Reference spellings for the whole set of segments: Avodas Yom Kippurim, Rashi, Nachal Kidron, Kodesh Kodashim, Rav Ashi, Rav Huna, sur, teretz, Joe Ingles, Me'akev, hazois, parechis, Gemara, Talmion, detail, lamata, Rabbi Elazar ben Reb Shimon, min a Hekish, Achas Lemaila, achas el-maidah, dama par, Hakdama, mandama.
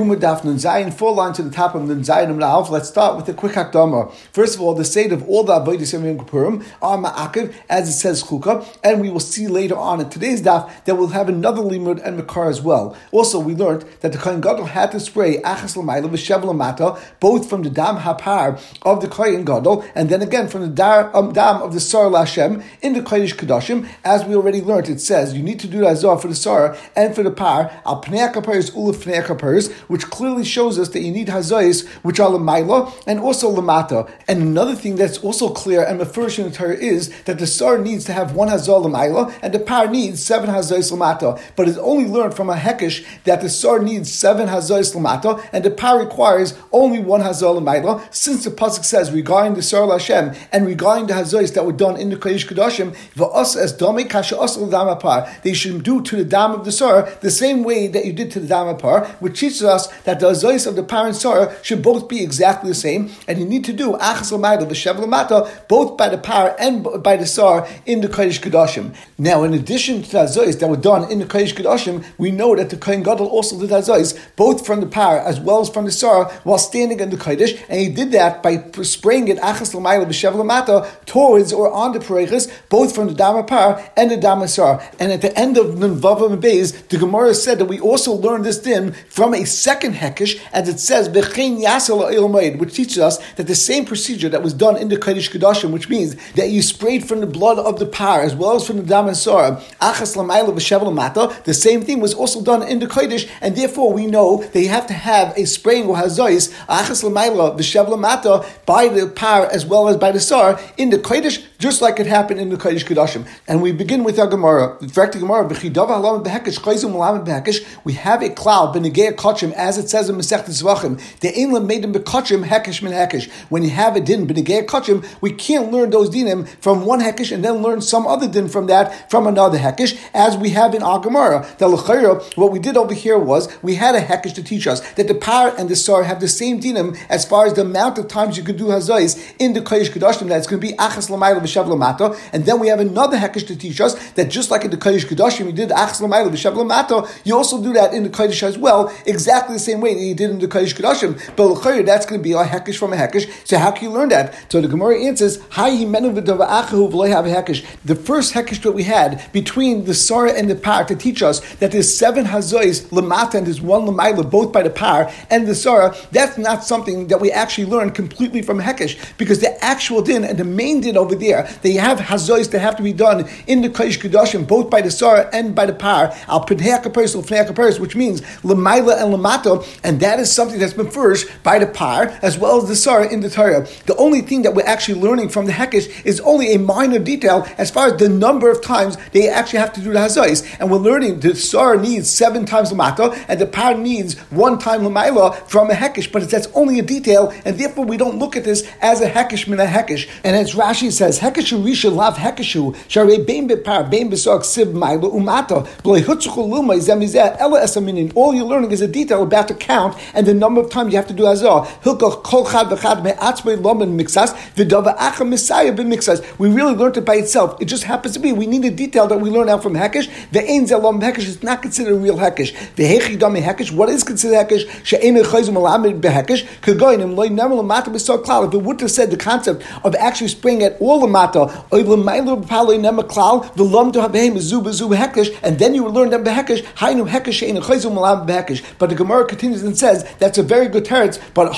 Humudaf Nun Zayin, 4 lines to the top of Nun Zayin Amlauf. Let's start with a quick Hakdama. First of all, the state of all the Avodas Yom Kippurim are Me'akev, as it says Chukah, and we will see later on in today's daf that we'll have another Limud and Mikra as well. Also, we learned that the Koyen Gadol had to spray Achas Lemaila with Shev Lamata, both from the dama par of the Koyen Gadol, and then again from the dam of the sur in the Kodesh Kodashim. As we already learned, it says you need to do hazois for the sara and for the par al pnei kaperes ula pnei kaperes, which clearly shows us that you need hazois, which are lamaila and also lamata. And another thing that's also clear and refers in the Torah is that the sara needs to have 1 hazois lamaila and the par needs 7 hazois lamata. But it's only learned from a hekish that the sara needs 7 hazois lamata and the par requires only 1 hazois lamaila, since the pasuk says regarding the sara Hashem and regarding the hazois that were done in the Kodesh Kodashim, v'os as dama kasha os dama par, they should do to the dam of the sur the same way that you did to the dama par, which teaches us that the hazois of the par and sur should both be exactly the same, and you need to do achas el-maidah v'shev lamata both by the par and by the sur in the Kodesh Kodashim. Now, in addition to the hazois that were done in the Kodesh Kodashim, we know that the Kohen Gadol also did hazois both from the par as well as from the sur while standing in the Kodesh, and he did that by spraying it achas el-maidah v'shev lamata towards or on the parechis, both from the dama par and the dama sara. And at the end of Nunvav and Beis, the Gemara said that we also learned this din from a second hekish, as it says B'chein yasel el-moed, which teaches us that the same procedure that was done in the Kodesh Kodashim, which means that you sprayed from the blood of the par as well as from the dama sara achas lamaila v'shev lamata, the same thing was also done in the Kodesh, and therefore we know that you have to have a spraying or hazois achas lamaila v'shev lamata by the par as well as by the sara in the Kodesh, just like it happened in the Kodesh Kodashim. And we begin with our Gemara. In fact, the Gemara, we have a cloud, as it says in Masechet Zvachim. When you have a din, we can't learn those dinim from one hekish and then learn some other din from that, from another hekish, as we have in our Gemara. What we did over here was, we had a hekish to teach us that the par and the sar have the same dinim as far as the amount of times you could do hazois in the Kodesh Kodashim, that's going to be achas l'mayla v'shev l'mata. And then we have another hekish to teach us that just like in the Kodesh Kodashim you did achas l'mayla v'shev l'mata, you also do that in the Kodesh as well, exactly the same way that you did in the Kodesh Kodashim. But l'chayr, that's going to be a hekish from a hekish. So how can you learn that? So the Gemara answers, the first hekish that we had between the sara and the par to teach us that there's 7 hazois l'mata and there's 1 l'mayla both by the par and the sara, that's not something that we actually learn completely from hekish, because the actual din and the main din over there, they have hazois that have to be done in the Kodesh Kodashim, both by the sara and by the par, al pnei kaperes ul pnei kaperes, which means l'mayla and l'mato, and that is something that's been first by the par as well as the sara in the Torah. The only thing that we're actually learning from the hekish is only a minor detail as far as the number of times they actually have to do the hazois, and we're learning the sara needs 7 times l'mato and the par needs 1 time l'mayla from a hekish, but that's only a detail, and therefore we don't look at this as a hekish min a hekish. And as Rashi says, hekishu risha lav hekishu sharei bein bepar bein besark sib ma'ila umata blei hutzuchu luma izamizeh ela esaminin. All you're learning is a detail about the count and the number of times you have to do hazor. Hilkach kol chad v'chad me'atzmei lomen mixas v'dava acha misaya b'mixas. We really learned it by itself. It just happens to be we need a detail that we learn out from hekish. Ve'ein zelom hekish is not considered a real hekish. Ve'hechi dami hekish. What is considered hekish? She'ein echayzum alamid behekish kegoinim loy nemer lamata besark klal. If it would have said the concept of actually spraying at all lamata, and then you will learn them behekish. But the Gemara continues and says that's a very good teretz, but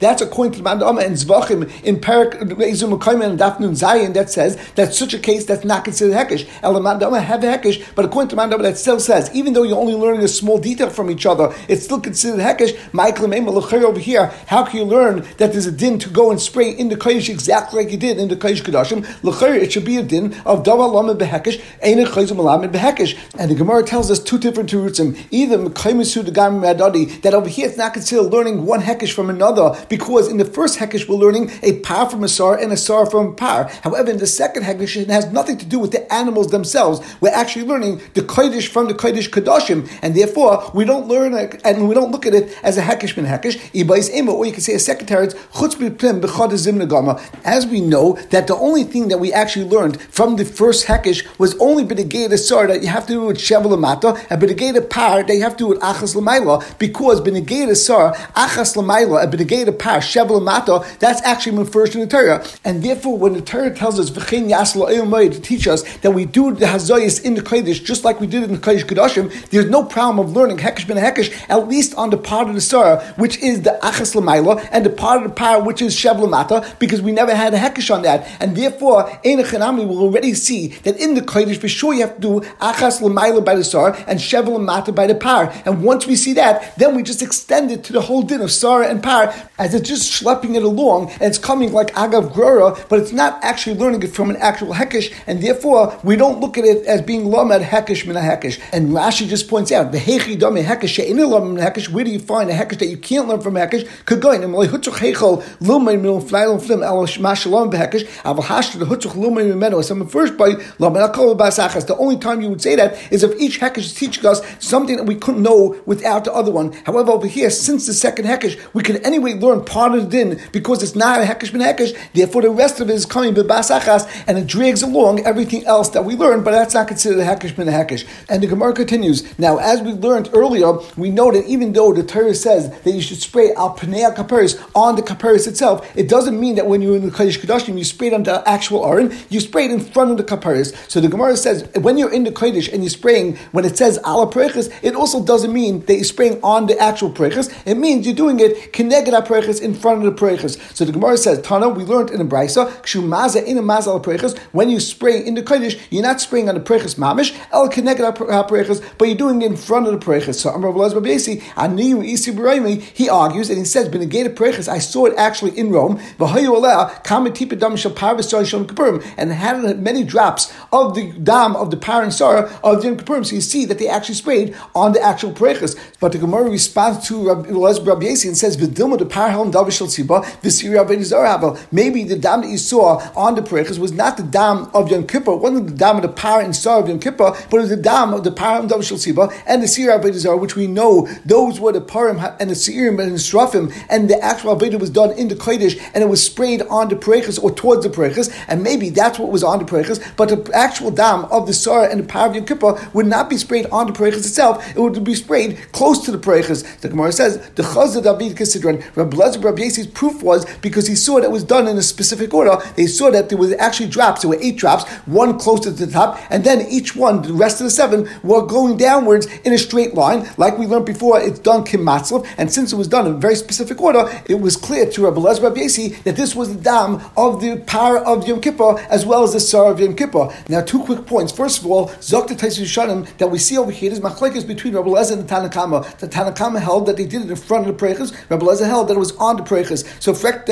that's according to the mandama and Zvachim in Perak Ezum and Daf Nun Zayin that says that such a case that's not considered hekish. El mandama have hekish, but according to the mandama that still says even though you're only learning a small detail from each other, it's still considered hekish. Michael over here, how can you learn that there's a din to go and spray in the Kodesh exactly like you did in the Kodesh Kodashim? L'chayr, it should be a din of davar lamed behekish, ein chayzum lamed behekish. And the Gemara tells us 2 different terutzim. Either mekaymesu degam madadi, that over here it's not considered learning 1 hekish from another, because in the the first hekish, we're learning a par from a sar and a sar from a par. However, in the second hekish, it has nothing to do with the animals themselves. We're actually learning the Kodesh from the Kodesh Kodashim, and therefore we don't learn and we don't look at it as a hekish min hekish. Or you can say a second teretz chutz b'prim b'chadazim negama. As we know that the only thing that we actually learned from the first hekish was only b'negay the sar that you have to do with Shev Lamata, and b'negay the par that you have to do with Achas Lemaila, because b'negay the sar Achas Lemaila and b'negay the par Shev Lamata, that's actually refers to the Torah, and therefore when the Torah tells us v'chein yasla el to teach us that we do the hazois in the Kodesh just like we did in the Kodesh Kodashim, there's no problem of learning hekish ben hekish, at least on the part of the sara, which is the Achas Lemaila, and the part of the par, which is Shev Lamata, because we never had a hekish on that, and therefore einachanami will already see that in the Kodesh for sure you have to do Achas Lemaila by the sara and Shev Lamata by the par, and once we see that, then we just extend it to the whole din of sara and par, as it's just schlepping it along and it's coming like agav grora, but it's not actually learning it from an actual hekish, and therefore we don't look at it as being lamed hekish min a hekish. And Rashi just points out the hechi dama hekish she'einu lamed min hekish. Where do you find a hekish that you can't learn from hekish? Kagoin emali hutzuk heichol lumay min flylam flim el mashalom behekish aval hashtu the hutzuk lumay mimeno. So first by lamed akol basachas. The only time you would say that is if each hekish is teaching us something that we couldn't know without the other one. However, over here, since the second hekish, we can anyway learn part of the din because it's not a hekish min hekish. Therefore, the rest of it is coming bebasachas and it drags along everything else that we learn, but that's not considered a hekish min hekish. And the Gemara continues. Now, as we learned earlier, we know that even though the Torah says that you should spray al pnei kaperis on the kaperis itself, it doesn't mean that when you're in the Kodesh Kodashim, you spray it on the actual aron, you spray it in front of the kaperis. So the Gemara says when you're in the Kodesh and you're spraying, when it says ala parechis, it also doesn't mean that you're spraying on the actual parechis. It means you're doing it kineged parechis, in front of the parechis. So the Gemara says, Tana, we learned in the Brisa, kshu maza in a maza al parechis, when you spray in the Kodesh, you're not spraying on the parechis mamish el kineged parechis, but you're doing it in front of the parechis. So Amar Rav Elazar ben Yossi, Aniyu isi b'Romi, he argues and he says b'neged parechis, I saw it actually in Rome, v'hayu aleh kama tipa dam shel par v'sar shel Yom Kippurim, and had many drops of the dam of the par and sar of the Yom Kippurim. So you see that they actually sprayed on the actual parechis. But the Gemara responds to Rav Elazar ben Yossi and says v'dilma the par helm davish shel tziba v'sira v'nizar havel. Maybe the dam that you saw on the parechis was not the dam of Yom Kippur, it wasn't the dam of the par and sar of Yom Kippur, but it was the dam of the par and davish shel tziba and the sira v'nizar, which we know those were the parim and the seirim and the srafim, and the actual avodah was done in the Kodesh and it was sprayed on the parechis or towards the parechis, and maybe that's what was on the parechis, but the actual dam of the sar and the par of Yom Kippur would not be sprayed on the parechis itself, it would be sprayed close to the parechis. The Gemara says the chazad david kesidron. Rav Elazar ben Yossi's proof was because he saw that it was done in a specific order. They saw that there was actually drops. There were 8 drops, one closer to the top, and then each one, the rest of the 7, were going downwards in a straight line. Like we learned before, it's done kimatzlov, and since it was done in a very specific order, it was clear to Rav Elazar ben Yossi that this was the dam of the par of Yom Kippur as well as the sar of Yom Kippur. Now, 2 quick points. First of all, Zok the Taisu Shanim that we see over here is machlekes between Rav Elazar and Tanakama. The Tanakama held that they did it in front of the parechis. Rav Elazar held that it was on the parechis. So, what's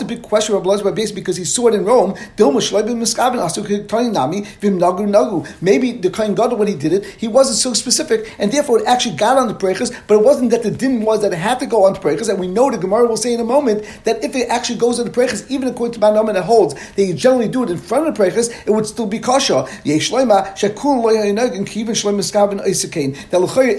the big question of Rav Elazar ben Yossi? Because he saw it in Rome. Maybe the Koyen Gadol, when he did it, he wasn't so specific, and therefore it actually got on the parechis, but it wasn't that the din was that it had to go on the parechis, and we know the Gemara will say in a moment that if it actually goes on the parechis, even according to mandama that holds, they generally do it in front of the parechis, it would still be kosher. That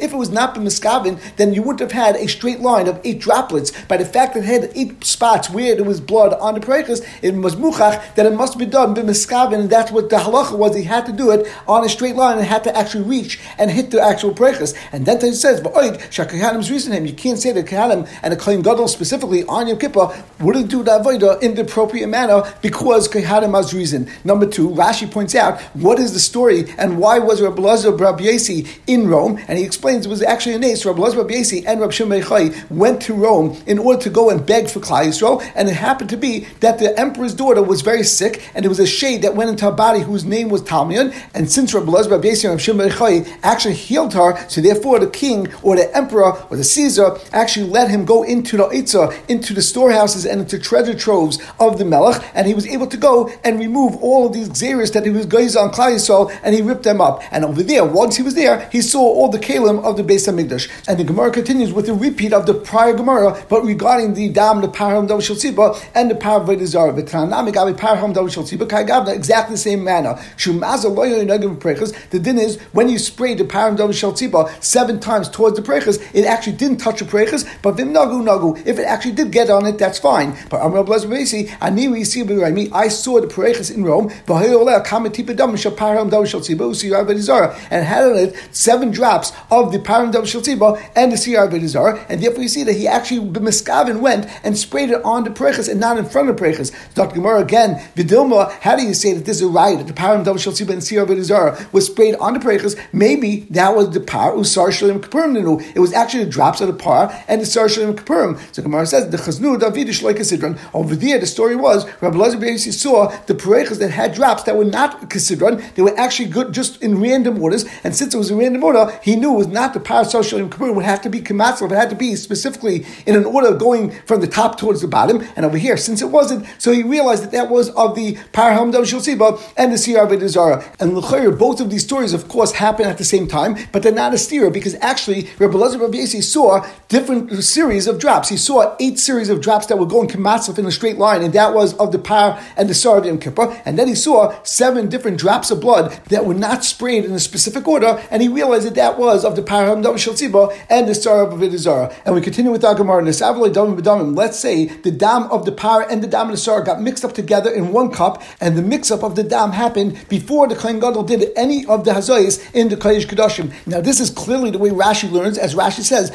if it was not been miskavin, then you wouldn't have had a straight line of 8 droplets. By the fact that it had 8 spots where there was blood on the parechis, it was muchach that it must be done b'miskavin, and that's what the halacha was. He had to do it on a straight line and had to actually reach and hit the actual parechis. And then it says, "V'oid shakahanim's reason him." You can't say that kahanim and the Kohen Gadol specifically on Yom Kippur wouldn't do the avodah in the appropriate manner because kahanim has reason. Number 2, Rashi points out what is the story and why was Rav Elazar ben Yossi in Rome, and he explains it was actually an ace. Rav Elazar ben Yossi and Rav Shimon Yochai went to Rome in order to go and beg for Klal Yisrael, and it happened to be that the emperor's daughter was very sick, and there was a shade that went into her body whose name was Talmion, and since Rav Elazar ben Yossi and Rav Shimon Yochai actually healed her, so therefore the king or the emperor or the Caesar actually let him go into the Eitzah, into the storehouses and into treasure troves of the Melech, and he was able to go and remove all of these xeris that he was going on Klal Yisrael, and he ripped them up. And over there, once he was there, he saw all the kalim of the Beis HaMikdash. And the Gemara continues with a repeat of the prior Gemara. Gemara, but regarding the dam, the parham, dam shaltiba, and the par of Vedizara, Vitanami Gabi parham, dam shaltiba, Kaigavna, exactly the same manner. Shumaza loyo negative prechas. The din is when you sprayed the parham, dam shaltiba 7 times towards the prechas, it actually didn't touch the prechas, but vim nagu nagu. If it actually did get on it, that's fine. But Amr Blaz Basi, Aniri Sibi, I saw the prechas in Rome, Vahola, Kamatipa dam shal parham, dam shaltiba, Usira Vedizara, and had on it 7 drops of the parham, dam shaltiba, and the Sira Vedizara, and therefore you see that he actually Miskavin went and sprayed it on the prechas and not in front of the prechas. Dr. Gemara again, Vidilma, how do you say that this is a riot? That the parim dam shaltiba and Sira Vedizara was sprayed on the prechas. Maybe that was the par usar shalim kapurim nenu. It was actually the drops of the par and the sar shalim kapurim. So Gemara says the chaznu davidish like a sidron. Over there, the story was Rabbi Elazar ben Yossi saw the prechas that had drops that were not kasidron. They were actually good just in random orders. And since it was in random order, he knew it was not the par sar shalim kapurim. It would have to be kamatzal. It had to be specifically in an order going from the top towards the bottom, and over here, since it wasn't, so he realized that that was of the Parham Dam Shaltiba and the Sira Vedizara. And l'chayr, both of these stories, of course, happen at the same time, but they're not a stira, because actually, Rabbi Elazar ben Yossi saw different series of drops. He saw 8 series of drops that were going kamatzif in a straight line, and that was of the Par and the Sar of Yom Kippur, and then he saw 7 different drops of blood that were not sprayed in a specific order, and he realized that that was of the Parham Dam Shaltiba and the Sar of Vedizara. And we continue with our Gemara. Let's say the dam of the par and the dam of the sar got mixed up together in 1 cup, and the mix-up of the dam happened before the Koyen Gadol did any of the hazois in the Kodesh Kodashim. Now this is clearly the way Rashi learns, as Rashi says,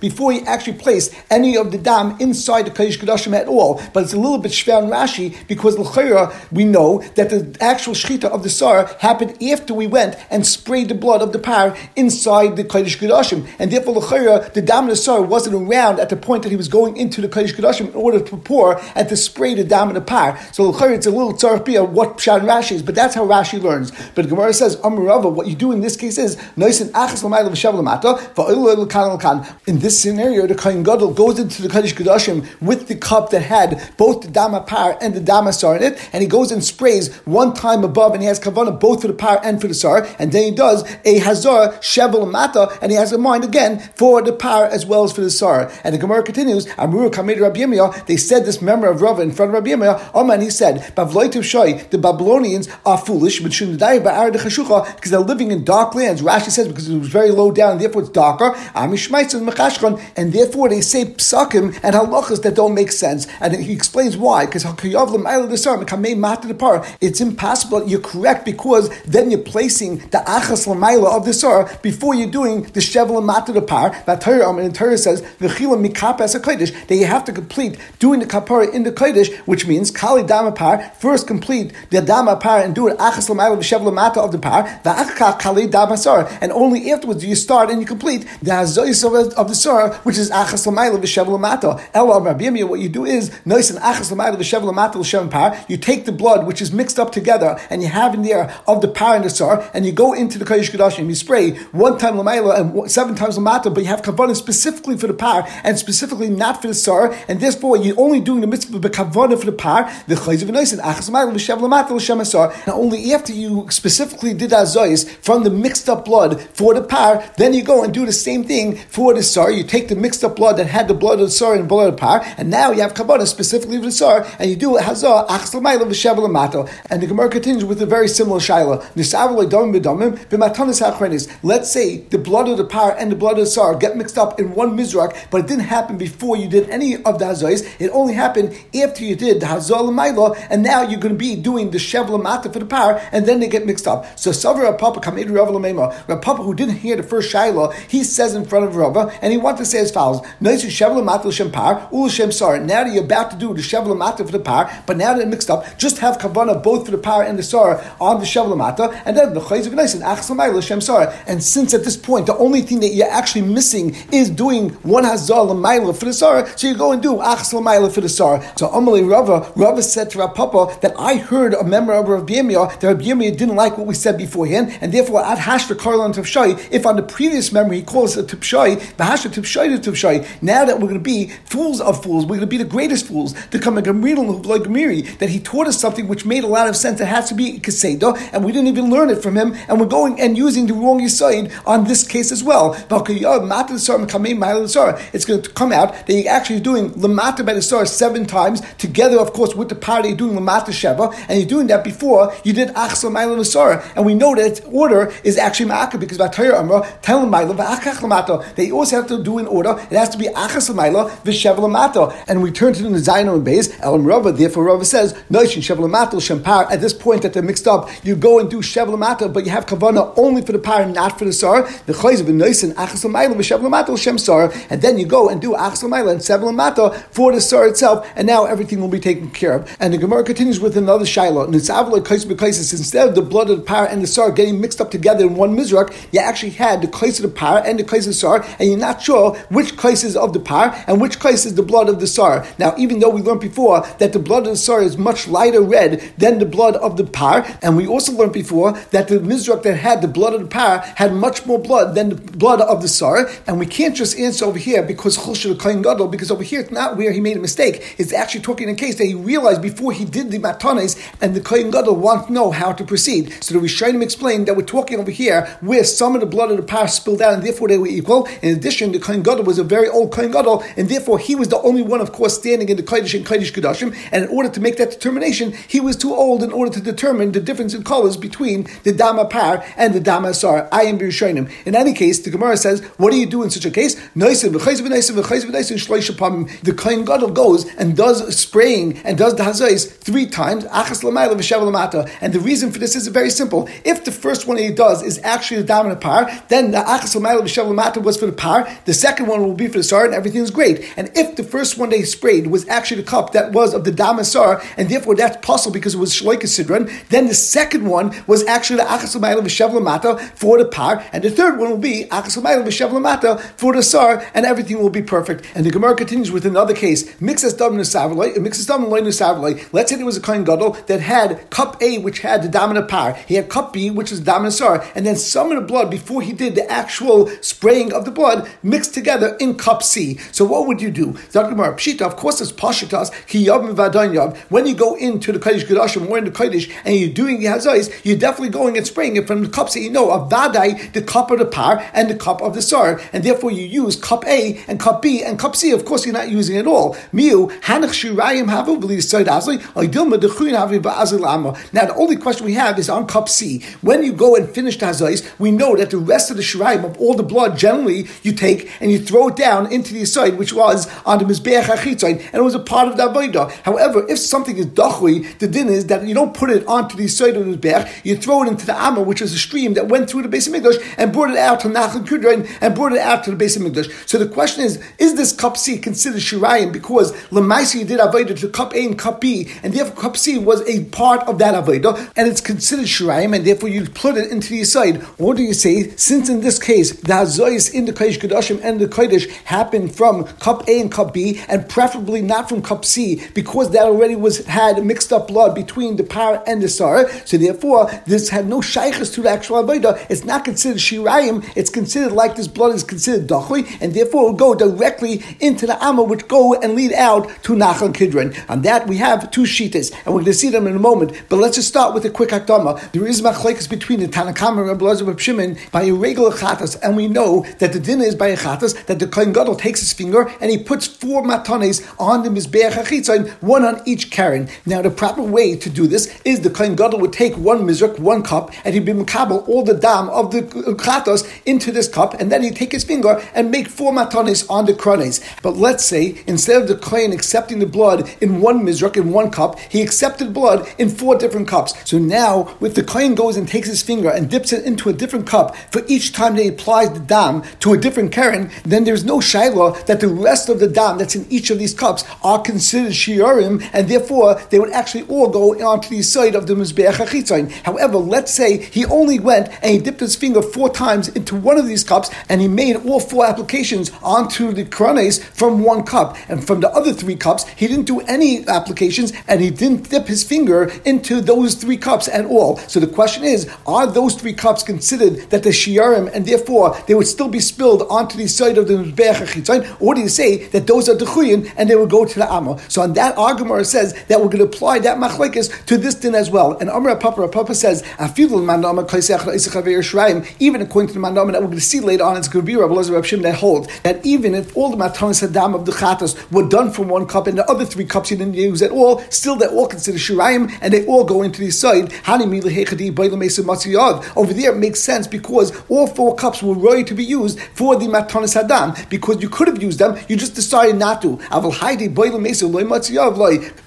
before he actually placed any of the dam inside the Kodesh Kodashim at all. But it's a little bit shver on Rashi, because l'chayra we know that the actual shechita of the sar happened after we went and sprayed the blood of the par inside the Kodesh Kodashim, and therefore l'chayra the dam of the sar wasn't around at the point that he was going into the Kodesh Kedoshim in order to pour and to spray the dam and the par. So it's a little tzarpia of what Pshan Rashi is, but that's how Rashi learns. But Gemara says, Amrava, what you do in this case is, Noisin achas el-maidah v'shev Lamata, va'oil l'kan l'kan. In this scenario, the Koyen Gadol goes into the Kodesh Kedoshim with the cup that had both the dama par and the dama sara in it, and he goes and sprays 1 time above, and he has kavanah both for the par and for the sara, and then he does a hazor shev Lamata, and he has a mind again for the par as well as for the sara. And the Gemara continues, Amru Kamed Rabbi Yirmiyah, they said this member of Rava in front of Rabbi Yirmiyah, Oman, he said, Bavloitiv Shoi, the Babylonians are foolish, because they're living in dark lands. Rashi says, because it was very low down, and therefore it's darker, and therefore they say psakim and halachas that don't make sense. And he explains why, because it's impossible, you're correct, because then you're placing the achas lemaila of the sar before you're doing the shev lamata the par. And the Torah says, that you have to complete doing the kapara in the Kodesh, which means kali dama par, first complete the dama par and do an achas l'mayla v'shev l'mata of the par, v'achka kali dama sara, and only afterwards do you start and you complete the hazois of the sara, which is achas l'mayla v'shev l'mata. Ella Rabbi Yirmiyah, what you do is nois an achas l'mayla v'shev l'mata l'shem par, you take the blood which is mixed up together and you have in there of the par and the sara, and you go into the Kodesh Kodashim and you spray 1 time l'mayla and 7 times l'mata, but you have kavanah specifically for the par and specifically not for the sar, and therefore you're only doing the mitzvah b'kavanah for the par. The chayzev noisen achas l'mayla v'shev l'mata l'shem asar. Now only after you specifically did hazois from the mixed up blood for the par, then you go and do the same thing for the sar. You take the mixed up blood that had the blood of the sar and blood of the par, and now you have kavanah specifically for the sar, and you do hazor achas l'mayla v'shev l'mata. And the Gemara continues with a very similar shaila. Let's say the blood of the par and the blood of the sar get mixed up in 1 mizrak, but it didn't happen before you did any of the hazois. It only happened after you did the hazor l'mayla, and now you're going to be doing the shev l'mata for the par, and then they get mixed up. So Savar Rav Papa Kamei Rav L'Meima, Rav Papa, who didn't hear the first shaila, he says in front of Rava, and he wants to say as follows: Noisu shev l'mata l'shem par, ul l'shem sar. Now that you're about to do the shev l'mata for the par, but now they're mixed up, just have kavanah both for the par and the sar on the shev l'mata, and then the chayzev noisin achas l'mayla l'shem sar. And since at this point the only thing that you're actually missing is doing 1 hazor l'mayla for the sar, so you go and do achas l'mayla for the sar. So Amalei Rava said to Rav Papa that I heard a member of Rabbi Yirmiyah that Rabbi Yirmiyah didn't like what we said beforehand, and therefore I'd hash the korlan tipshai. If on the previous memory he calls it tipshai, the hash the tipshai to tipshai. Now that we're going to be fools of fools, we're going to be the greatest fools to come a gemril who blood gemiri, that he taught us something which made a lot of sense. It has to be kaseido, and we didn't even learn it from him, and we're going and using the wrong yisoid on this case as well. It's going to come out that you're actually doing lamata by the sara 7 times, together, of course, with the par that you're doing lamata sheva, and you're doing that before you did achas lemaila sara. And we know that its order is actually Me'akev, because Vatayr Amra, Tel Lemaila, V'achach Lamata. They also have to do in order. It has to be Achas Lemaila, V'Shev Lamata. And we turn to the Zayin and Beis, Elam Rava. Therefore Rava says, Noishin Shev Lamata, Shem Par. At this point that they're mixed up, you go and do Shev Lamata, but you have Kavana only for the Par, not for the Sar. V'Chayz V'Noishin Achas Lemaila, V'Shev Lamata, Shem Sar. And then you go and do Achas Lemaila and Shev Lamata for the Sar itself, and now everything will be taken care of. And the Gemara continues with another Shiloh. Instead of the blood of the Par and the Sar getting mixed up together in one mizrak, you actually had the kais of the par and the kais of the sar, and you're not sure which kais is of the par and which kais is the blood of the sar. Now, even though we learned before that the blood of the sar is much lighter red than the blood of the par, and we also learned before that the mizrak that had the blood of the par had much more blood than the blood of the sar, and we can't just answer over here because Koyen Gadol, because over here it's not where he made a mistake. It's actually talking in a case that he realized before he did the matanes, and the Koyen Gadol wants to know how to proceed. So the Rishonim explained that we're talking over here where some of the blood of the par spilled out and therefore they were equal. In addition, the Koyen Gadol was a very old Koyen Gadol, and therefore he was the only one, of course, standing in the Kodesh and Kodesh Kedoshim, and in order to make that determination, he was too old in order to determine the difference in colors between the dama par and the dama sara. I am B'Rishonim. In any case, the Gemara says, what do you do in such a case? The Koyen Gadol goes and does spraying and does the hazois 3 times, achas l'mayla v'shev l'mata. And the reason for this is very simple. If the first one he does is actually the dama par, then the achas lemaila b'shev lamata was for the par, the second one will be for the sar, and everything's great. And if the first one they sprayed was actually the cup that was of the dama sar, and therefore that's possible because it was shloikas sidron, then the second one was actually the achas lemaila b'shev lamata for the par, and the third one will be achas lemaila b'shev lamata for the sar, and everything will be perfect. And the Gemara continues with another case. Mixas dam nesavalei, mixas dam loy nesavalei. Let's say there was a Kohen Gadol that had cup A, which had the dama par. He had cup B, which is dama sara, and then some of the blood before he did the actual spraying of the blood mixed together in cup C. So what would you do? Pshita, of course, it's pashitas ki yav mevadan yav. When you go into the Kodesh Kodashim or in the Kodesh and you're doing the hazois, you're definitely going and spraying it from the cups that you know of vadai, the cup of the par and the cup of the sar, and therefore you use cup A and cup B and cup C. Of course, you're not using it all. Miu hanach shirayim havu v'lisoid azli oidilma dechuin havu ba'azil amma. Now the only question we have is on cup C. When you go and finish the hazois, we know that the rest of the shirayim of all the blood generally you take and you throw it down into the side, which was on the mizbeach hachitzayin, and it was a part of the avodah. However, if something is dachui, the din is that you don't put it onto the side of the mizbeach, you throw it into the amma, which is a stream that went through the base of Mikdash and brought it out to Nachal Kudrain and brought it out to the base of Mikdash. So the question is this cup C considered shirayim because lemaisi you did avodah to cup A and cup B, and therefore cup C was a part of that avodah, and it's considered shirayim, and therefore you put it into the side. Or do you say, since in this case the hazois in the Kodesh Kodashim and the Kodesh happened from cup A and cup B, and preferably not from cup C, because that already had mixed up blood between the par and the sar, so therefore this had no shaykhs to the actual avodah. It's not considered shirayim. It's considered like this blood is considered dachui, and therefore will go directly into the amma, which go and lead out to Nachal Kidron. On that we have 2 shittas, and we're going to see them in a moment. But let's just start with a quick Hakdama. There is machlekes between the Tana Kama and Rabbi Elazar ben Reb Shimon by a regular chatas, and we know that the din is by a chatas that the Kohen Gadol takes his finger and he puts 4 matanes on the mizbeach hachitzayin, 1 on each karen. Now the proper way to do this is the Kohen Gadol would take 1 mizrak, 1 cup, and he'd be mekabel all the dam of the chatas into this cup, and then he'd take his finger and make 4 matanes on the krones. But let's say instead of the Kohen accepting the blood in 1 mizrak, in 1 cup, he accepted blood in 4 different cups. So now, if the Kohen goes and takes his finger and dips it into a different cup for each time they apply the dam to a different keren, then there's no shayla that the rest of the dam that's in each of these cups are considered shiurim, and therefore they would actually all go onto the side of the mizbeach hachitzayin. However, let's say he only went and he dipped his finger 4 times into one of these cups, and he made all 4 applications onto the keranes from 1 cup, and from the other 3 cups he didn't do any applications, and he didn't dip his finger into those 3 cups at all. So the question is, are those 3 cups considered that the shiurim, and therefore they would still be spilled onto the side of the mizbeach hachitzayin, or do you say that those are dechuyin and they will go to the amma? So on that, our Gemara says that we're going to apply that machlekes to this din as well. And Amar Papa says, even according to the mandama that we're going to see later on, it's going to be Rabbi Elazar ben Reb Kedoshim that holds that even if all the matanos hadam of the chatos were done from one cup and the other three cups you didn't use at all, still they're all considered shirayim and they all go into the side. Over there it makes sense because all four cups were ready to be used for the matanos hadam because you could have used them, you just decided not to.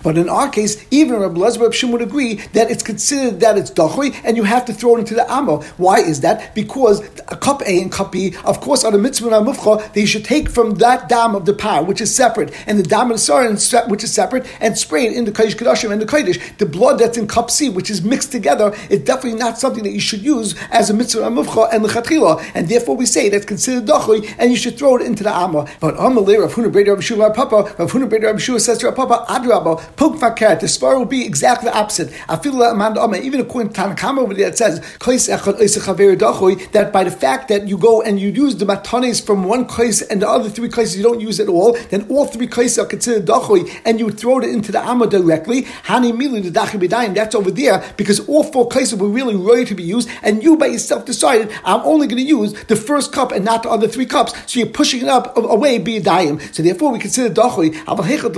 But in our case, even Rabbi Elazar Reb Shimon would agree that it's considered that it's dachui and you have to throw it into the amor. Why is that? Because a cup A and cup B, of course, are the mitzvah and amufcha, they should take from that dam of the par, which is separate, and the dam of the sara, which is separate, and spray it in the Kodesh Kodashim and the Kodesh. The blood that's in cup C, which is mixed together, is definitely not something that you should use as a mitzvah and amufcha and l'chatchila, and therefore we say that's considered dachui and you should throw it into the amor. But Amar le Rav Huna Breder Rav Shua Rav Papa, Rav Huna Breder Rav Shua says to Rav Papa, Adrabah, Puk Fakar, the svar will be exactly the opposite. Afilu mandama, even according to Tanakama over there, it says that by the fact that you go and you use the matanes from one kais and the other three kais you don't use at all, then all three kais are considered dachui and you throw it into the amor directly. Hani milu the dachi b'dayim, that's over there because all four kais were really ready to be used and you by yourself decided I'm only going to use the first cup and not the other three cups, so you're pushing it up away b'dayim. So therefore we consider dachui. Over here the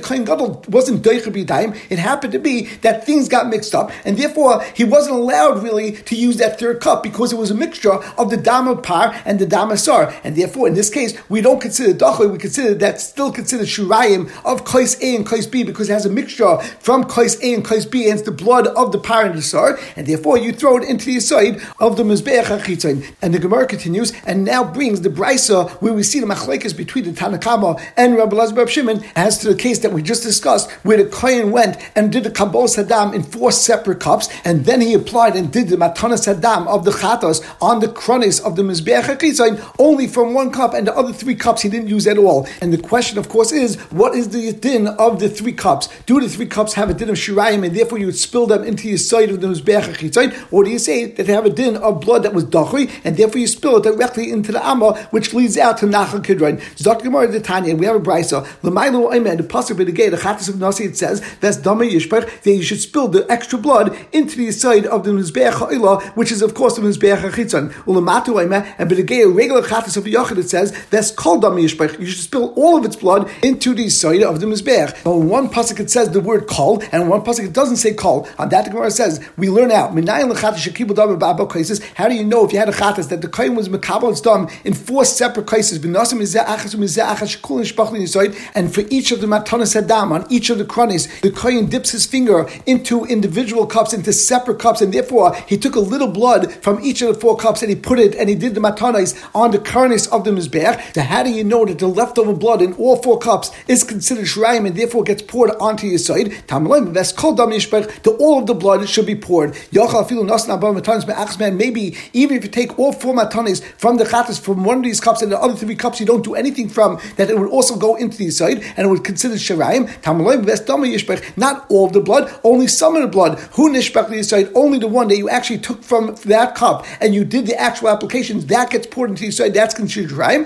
Koyen Gadol wasn't dachi b'dayim. It happened to be that things got mixed up and therefore he wasn't allowed really to use that third cup because it was a mixture of the dama par and the dama sara, and therefore in this case we don't consider dachui, we consider that still considered shirayim of kais A and kais B because it has a mixture from kais A and kais B and it's the blood of the par and the sara, and therefore you throw it into the side of the mizbeach hachitzon. And the Gemara continues and now brings the brisa where we see the machlekes between the Tana Kama and Rabbi Elazar Reb Shimon as to the case that we just discussed where the kohen went and did the kabbalas hadam in four separate cups and then he applied and did the matanas hadam of the chatos on the kronis of the mizbeach hachitzon only from one cup and the other three cups he didn't use at all. And the question of course is, what is the din of the three cups? Do the three cups have a din of shirayim and therefore you would spill them into your side of the mizbeach hachitzon, or do you say that they have a din of blood that was dachui and therefore you spill it directly into the amor, which leads out to nachal kidron? Zot Gemara the Tanya, we have a brisa lamaila oimed the pasuk by the gate the chatos of nasi, it says that's dama yishpach, that you should spill the extra blood into the side of the mizbeach ha'ilah, which is of course the mizbeach hachitzon. Lamaato oimed and by the gate a regular chatos of yochid, it says that's called dama yishpach, you should spill all of its blood into the side of the mizbeach. But in one pasuk it says the word kol and in one pasuk it doesn't say kol. On that the Gemara says we learn out minayin lechatos shekibu dam ba'abah kaisis. How do you know if you had a chatos that the kohen was mekabel its dam in four separate kaisis v'nasim mizeh achas umizeh achas shekul and shpachli yisoid, and for each of the matanas hadam on each of the kronis the kohen dips his finger into individual cups, into separate cups, and therefore he took a little blood from each of the four cups and he put it and he did the matanas on the kronis of the mizbeach. So how do you know that the leftover blood in all four cups is considered shirayim and therefore gets poured onto your side? That's called dam yishpach, that all of the blood should be poured. Maybe even if you take all four matanas from the chatas from one of these cups and the other three cups you don't do anything from, that it would also go into the side and it would consider shirayim. Not all of the blood, only some of the blood. Who nishpach the side? Only the one that you actually took from that cup and you did the actual applications, that gets poured into the side, that's considered shirayim.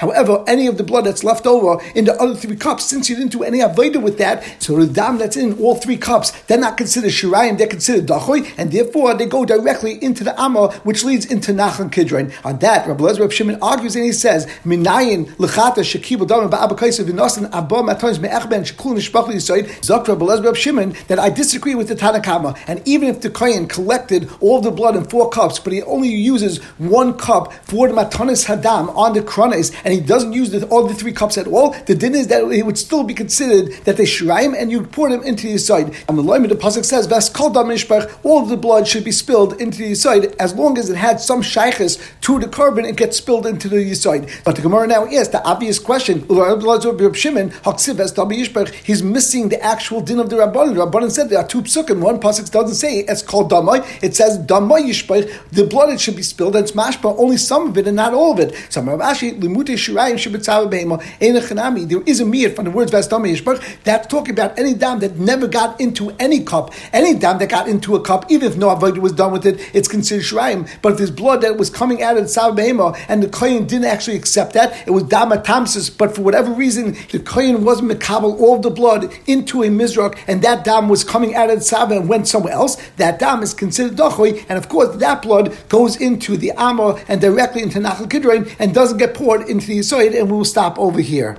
However, any of the blood that's left over in the other three cups, since you didn't do any avodah with that, so the dam that's in all three cups, they're not considered shirayim, they're considered dachui, and therefore they go directly into the amor, which leads into nachal kidron. On that, Rabbi Elazar Reb Shimon argues and he says, Minayin l'chata shekibu dam ba'abakayis v'nasin abba matonis me'akev and shekul nishpachli yisoid. Zok Rabbi Elazar Reb Shimon that I disagree with the Tana Kama, and even if the kohen collected all the blood in four cups, but he only uses one cup for the matanis hadam on the kronis, and he doesn't use all the three cups at all, the din is that it would still be considered that they shirayim and you'd pour them into the side. And the Limud, the pasuk says, "V'askol dam nishpach," all of the blood should be spilled into the side as long as it had some shaychus to the carbon, it gets spilled into the side. But the Gemara now asks the obvious question: he's missing the actual din of the Rabbanan. The Rabbanan said there are two psukim. One pasuk doesn't say it's called damai; it says damai yishpach. The blood it should be spilled, and it's mashpa only some of it and not all of it. Some Rav Ashi limute shirayim shebitzav beima einachanami. There is a miyad from the words v'astamai yishpach that's talking about any dam that never got into any cup, any dam that got into a cup, even if no avodah was done with it, it's considered shirayim. But if there's blood that was coming out of the tzav beima and the kohen didn't actually accept that, it was dama tamsis, but for whatever reason the kohen wasn't mekabel all the blood into a mizrak and that dam was coming out of the tzav and went somewhere else, that dam is considered dachui, and of course that blood goes into the the Amor and directly into Nachal Kidron and doesn't get poured into the Yisoid, and we will stop over here.